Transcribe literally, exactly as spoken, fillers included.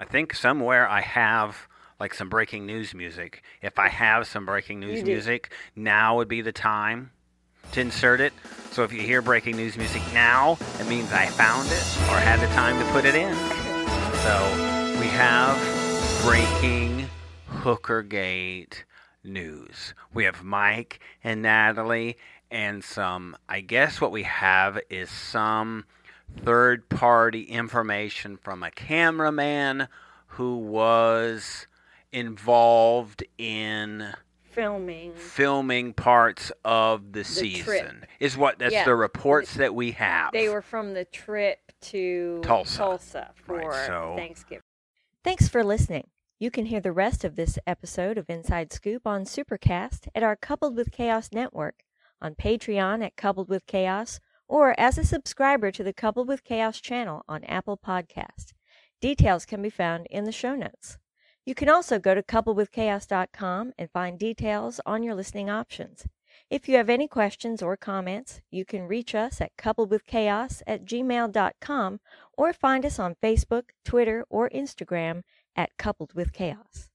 I think somewhere I have like some breaking news music. If I have some breaking news music, now would be the time to insert it. So if you hear breaking news music now, it means I found it or had the time to put it in. So we have breaking Hookergate news. We have Mike and Natalie and some, I guess what we have is some third-party information from a cameraman who was involved in filming filming parts of the, the season. Trip. Is what that's yeah. the reports that we have. They were from the trip to Tulsa, Tulsa for right, so. Thanksgiving. Thanks for listening. You can hear the rest of this episode of Inside Scoop on Supercast at our Coupled with Chaos network, on Patreon at Coupled with Chaos, or as a subscriber to the Coupled with Chaos channel on Apple Podcasts. Details can be found in the show notes. You can also go to coupled with chaos dot com and find details on your listening options. If you have any questions or comments, you can reach us at coupled with chaos at gmail dot com or find us on Facebook, Twitter, or Instagram at Coupled with Chaos.